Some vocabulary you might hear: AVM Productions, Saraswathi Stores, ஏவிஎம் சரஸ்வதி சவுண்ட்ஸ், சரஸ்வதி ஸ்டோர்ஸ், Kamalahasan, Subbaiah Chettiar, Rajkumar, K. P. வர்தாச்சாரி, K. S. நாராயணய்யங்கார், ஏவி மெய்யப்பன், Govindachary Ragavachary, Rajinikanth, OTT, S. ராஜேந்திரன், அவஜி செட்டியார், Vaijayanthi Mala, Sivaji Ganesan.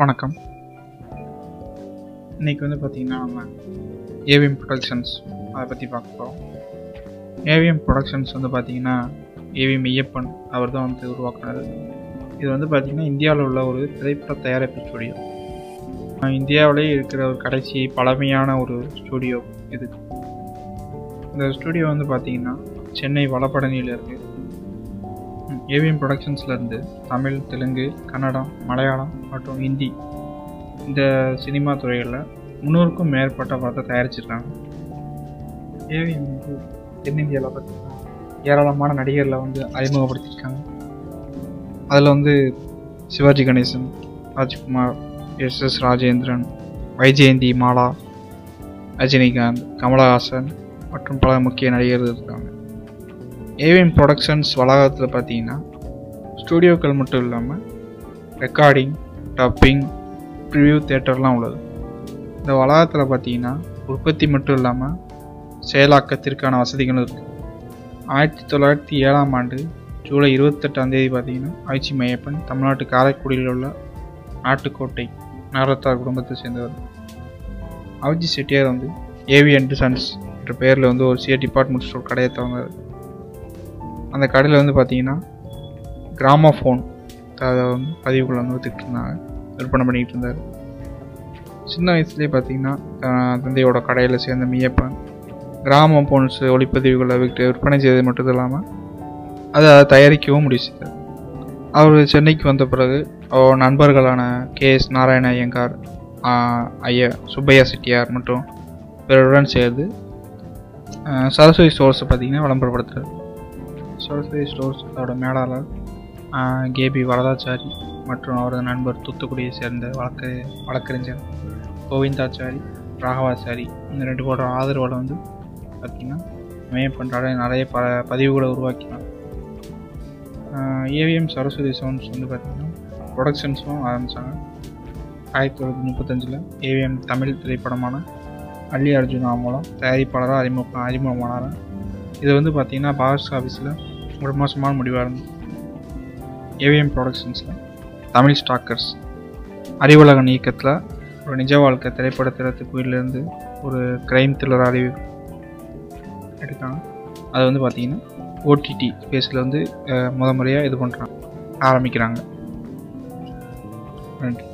வணக்கம். இன்றைக்கி வந்து பார்த்திங்கன்னா நம்ம ஏவிஎம் ப்ரொடக்ஷன்ஸ் அதை பற்றி பார்க்க போகிறோம். ஏவிஎம் ப்ரொடக்ஷன்ஸ் வந்து பார்த்திங்கன்னா ஏவி மெய்யப்பன் அவர் தான் வந்து உருவாக்குனார். இது வந்து பார்த்திங்கன்னா இந்தியாவில் உள்ள ஒரு திரைப்பட தயாரிப்பு ஸ்டூடியோ. இந்தியாவிலே இருக்கிற ஒரு கடைசி பழமையான ஒரு ஸ்டூடியோ இது. இந்த ஸ்டூடியோ வந்து பார்த்திங்கன்னா சென்னை வளப்படனியில் இருக்குது. ஏவிஎம் ப்ரொடக்ஷன்ஸ்லேருந்து தமிழ், தெலுங்கு, கன்னடம், மலையாளம் மற்றும் ஹிந்தி இந்த சினிமா துறைகளில் 300க்கும் மேற்பட்ட படத்தை தயாரிச்சிருக்காங்க. ஏவிஎம் வந்து தென்னிந்தியாவில் பார்த்திங்கன்னா ஏராளமான நடிகர்களை வந்து அறிமுகப்படுத்தியிருக்காங்க. அதில் வந்து சிவாஜி கணேசன், ராஜ்குமார், S. ராஜேந்திரன், வைஜெயந்தி மாலா, ரஜினிகாந்த், கமலஹாசன் மற்றும் பல முக்கிய நடிகர்கள் இருக்காங்க. ஏவிஎம் ப்ரொடக்ஷன்ஸ் வளாகத்தில் பார்த்திங்கன்னா ஸ்டூடியோக்கள் மட்டும் இல்லாமல் ரெக்கார்டிங், டப்பிங், ப்ரிவியூ தேட்டர்லாம் உள்ளது. இந்த வளாகத்தில் பார்த்திங்கன்னா உற்பத்தி மட்டும் இல்லாமல் செயலாக்கத்திற்கான வசதிகளும் இருக்குது. 1907 ஜூலை 28 பார்த்திங்கன்னா ஆய்ச்சி மையப்பன் தமிழ்நாட்டு காரைக்குடியில் உள்ள நாட்டுக்கோட்டை நகரத்தார் குடும்பத்தை சேர்ந்தவர். அவஜி செட்டியார் வந்து ஏவி அண்ட் சன்ஸ் என்ற பெயரில் வந்து ஒரு சிறிய டிபார்ட்மெண்ட் ஸ்டோர் கடையை திறந்தார். அந்த கடையில் வந்து பார்த்திங்கன்னா கிராமஃபோன் அதை வந்து பதிவுக்குள்ளே வந்து விற்றுக்கிட்டுருந்தாங்க, விற்பனை பண்ணிக்கிட்டு இருந்தார். சின்ன வயசுலேயே பார்த்திங்கன்னா தந்தையோட கடையில் சேர்ந்த மெய்யப்பன் கிராமஃபோன்ஸ் ஒளிப்பதிவுகளை விற்பனை செய்தது மட்டும் இல்லாமல் அதை தயாரிக்கவும் முடிச்சார். அவர் சென்னைக்கு வந்த பிறகு அவர் நண்பர்களான K. S. நாராயணய்யங்கார், ஐயா சுப்பையா செட்டியார் மற்றும் பிறருடன் சேர்ந்து சரஸ்வதி ஸ்டோர்ஸை பார்த்திங்கன்னா விளம்பரப்படுத்துகிறார். சரஸ்வதி ஸ்டோர்ஸ் அதோட மேலாளர் K. P. வர்தாச்சாரி மற்றும் அவரது நண்பர் தூத்துக்குடியை சேர்ந்த வழக்கறிஞர் கோவிந்தாச்சாரி ராகவாச்சாரி இந்த 2 பேரோட ஆதரவில் வந்து பார்த்திங்கன்னா மேம்பண்ட நிறைய பதிவுகளை உருவாக்கினார். ஏவிஎம் சரஸ்வதி சவுண்ட்ஸ் வந்து பார்த்திங்கன்னா ப்ரொடக்ஷன்ஸும் ஆரம்பித்தாங்க. 1935 ஏவிஎம் தமிழ் திரைப்படமான அல்லி அர்ஜுன் அம்பலம் தயாரிப்பாளராக அறிமுகமானார். இது வந்து பார்த்திங்கன்னா பாக்ஸ் ஆஃபீஸில் ஒரு மோசமான முடிவாக இருந்தது. ஏவிஎம் ப்ரொடக்ஷன்ஸில் தமிழ் ஸ்டாக்கர்ஸ் அறிவுலகன் இயக்கத்தில் ஒரு நிஜ வாழ்க்கை திரைப்பட திறத்துக்குயிலிருந்து ஒரு க்ரைம் த்ரில்லர் அறிவு எடுத்தாங்க. அது வந்து பார்த்திங்கன்னா OTT ஸ்பேஸில் வந்து முறையாக இது பண்ணுறாங்க ஆரம்பிக்கிறாங்க. நன்றி.